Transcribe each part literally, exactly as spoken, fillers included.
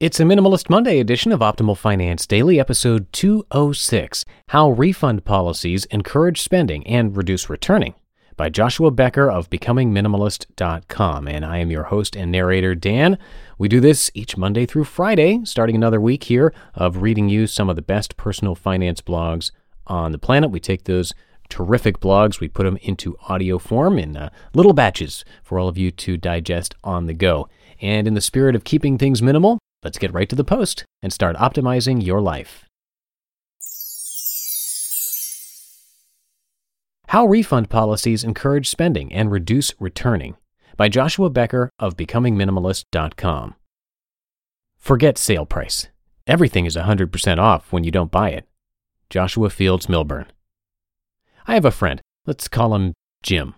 It's a Minimalist Monday edition of Optimal Finance Daily, episode two oh six, How Refund Policies Encourage Spending and Reduce Returning, by Joshua Becker of Becoming Minimalist dot com. And I am your host and narrator, Dan. We do this each Monday through Friday, starting another week here of reading you some of the best personal finance blogs on the planet. We take those terrific blogs, we put them into audio form in uh, little batches for all of you to digest on the go. And in the spirit of keeping things minimal, let's get right to the post and start optimizing your life. How Refund Policies Encourage Spending and Reduce Returning, by Joshua Becker of Becoming Minimalist dot com. Forget sale price. Everything is one hundred percent off when you don't buy it. Joshua Fields Millburn. I have a friend. Let's call him Jim.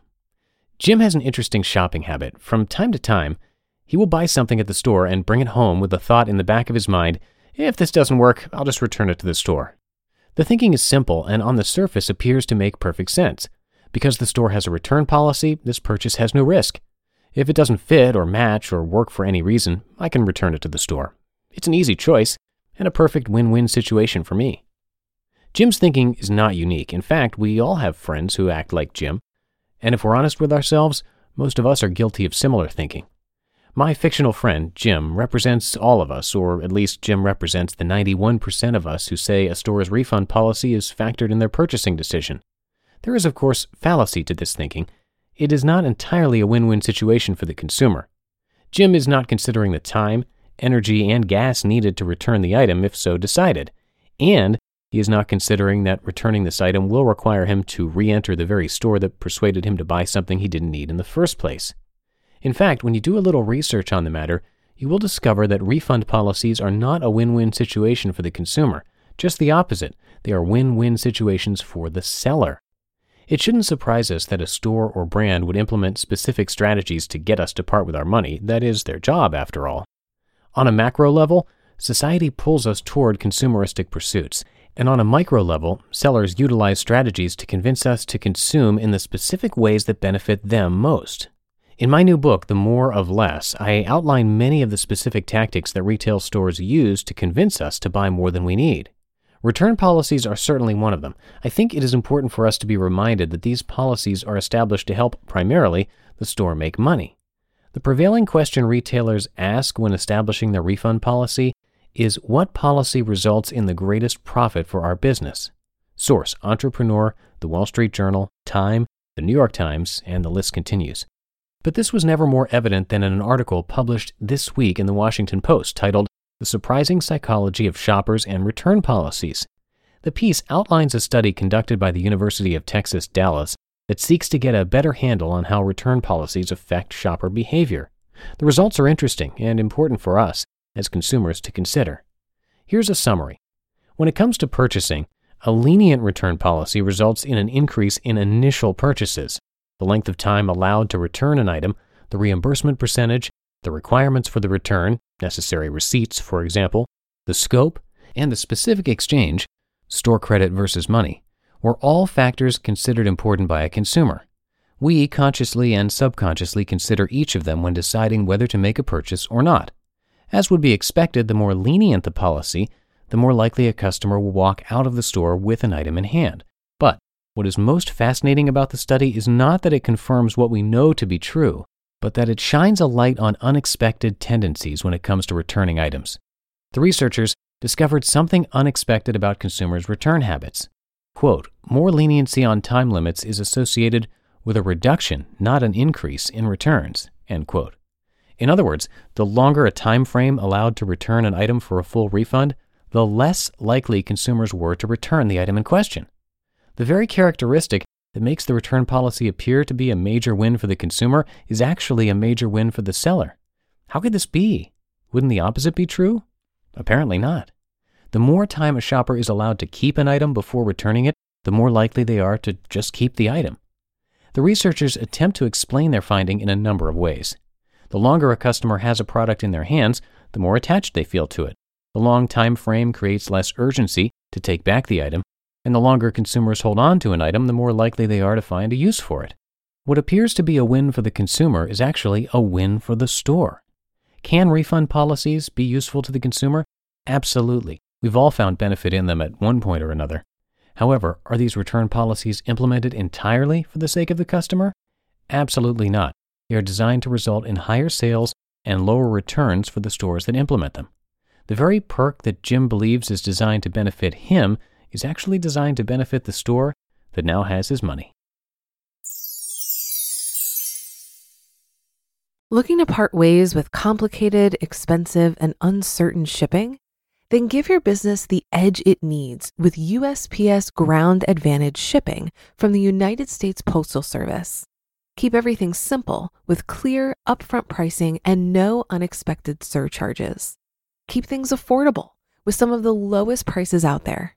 Jim has an interesting shopping habit. From time to time, he will buy something at the store and bring it home with the thought in the back of his mind, if this doesn't work, I'll just return it to the store. The thinking is simple and on the surface appears to make perfect sense. Because the store has a return policy, this purchase has no risk. If it doesn't fit or match or work for any reason, I can return it to the store. It's an easy choice and a perfect win-win situation for me. Jim's thinking is not unique. In fact, we all have friends who act like Jim. And if we're honest with ourselves, most of us are guilty of similar thinking. My fictional friend, Jim, represents all of us, or at least Jim represents the ninety-one percent of us who say a store's refund policy is factored in their purchasing decision. There is, of course, fallacy to this thinking. It is not entirely a win-win situation for the consumer. Jim is not considering the time, energy, and gas needed to return the item if so decided, and he is not considering that returning this item will require him to re-enter the very store that persuaded him to buy something he didn't need in the first place. In fact, when you do a little research on the matter, you will discover that refund policies are not a win-win situation for the consumer. Just the opposite. They are win-win situations for the seller. It shouldn't surprise us that a store or brand would implement specific strategies to get us to part with our money. That is their job, after all. On a macro level, society pulls us toward consumeristic pursuits. And on a micro level, sellers utilize strategies to convince us to consume in the specific ways that benefit them most. In my new book, The More of Less, I outline many of the specific tactics that retail stores use to convince us to buy more than we need. Return policies are certainly one of them. I think it is important for us to be reminded that these policies are established to help, primarily, the store make money. The prevailing question retailers ask when establishing their refund policy is, what policy results in the greatest profit for our business? Source: Entrepreneur, The Wall Street Journal, Time, The New York Times, and the list continues. But this was never more evident than in an article published this week in the Washington Post titled, The Surprising Psychology of Shoppers and Return Policies. The piece outlines a study conducted by the University of Texas, Dallas, that seeks to get a better handle on how return policies affect shopper behavior. The results are interesting and important for us as consumers to consider. Here's a summary. When it comes to purchasing, a lenient return policy results in an increase in initial purchases, the length of time allowed to return an item, the reimbursement percentage, the requirements for the return, necessary receipts, for example, the scope, and the specific exchange, store credit versus money, were all factors considered important by a consumer. We consciously and subconsciously consider each of them when deciding whether to make a purchase or not. As would be expected, the more lenient the policy, the more likely a customer will walk out of the store with an item in hand. But what is most fascinating about the study is not that it confirms what we know to be true, but that it shines a light on unexpected tendencies when it comes to returning items. The researchers discovered something unexpected about consumers' return habits. Quote, more leniency on time limits is associated with a reduction, not an increase, in returns, end quote. In other words, the longer a time frame allowed to return an item for a full refund, the less likely consumers were to return the item in question. The very characteristic that makes the return policy appear to be a major win for the consumer is actually a major win for the seller. How could this be? Wouldn't the opposite be true? Apparently not. The more time a shopper is allowed to keep an item before returning it, the more likely they are to just keep the item. The researchers attempt to explain their finding in a number of ways. The longer a customer has a product in their hands, the more attached they feel to it. The long time frame creates less urgency to take back the item, and the longer consumers hold on to an item, the more likely they are to find a use for it. What appears to be a win for the consumer is actually a win for the store. Can refund policies be useful to the consumer? Absolutely. We've all found benefit in them at one point or another. However, are these return policies implemented entirely for the sake of the customer? Absolutely not. They are designed to result in higher sales and lower returns for the stores that implement them. The very perk that Jim believes is designed to benefit him is actually designed to benefit the store that now has his money. Looking to part ways with complicated, expensive, and uncertain shipping? Then give your business the edge it needs with U S P S Ground Advantage shipping from the United States Postal Service. Keep everything simple with clear, upfront pricing and no unexpected surcharges. Keep things affordable with some of the lowest prices out there.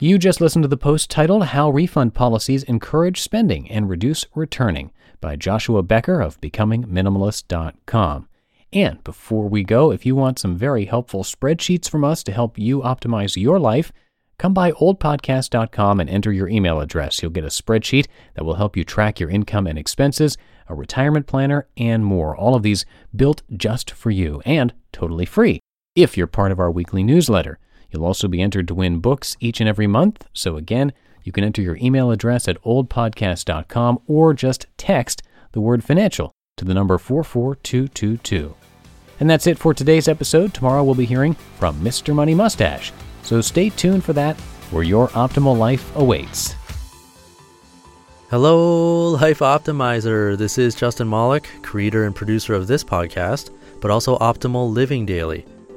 You just listened to the post titled How Refund Policies Encourage Spending and Reduce Returning by Joshua Becker of becoming minimalist dot com. And before we go, if you want some very helpful spreadsheets from us to help you optimize your life, come by old podcast dot com and enter your email address. You'll get a spreadsheet that will help you track your income and expenses, a retirement planner, and more. All of these built just for you and totally free if you're part of our weekly newsletter. You'll also be entered to win books each and every month. So again, you can enter your email address at old podcast dot com or just text the word financial to the number four four two two two. And that's it for today's episode. Tomorrow we'll be hearing from Mister Money Mustache. So stay tuned for that, where your optimal life awaits. Hello, Life Optimizer. This is Justin Malek, creator and producer of this podcast, but also Optimal Living Daily,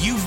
You've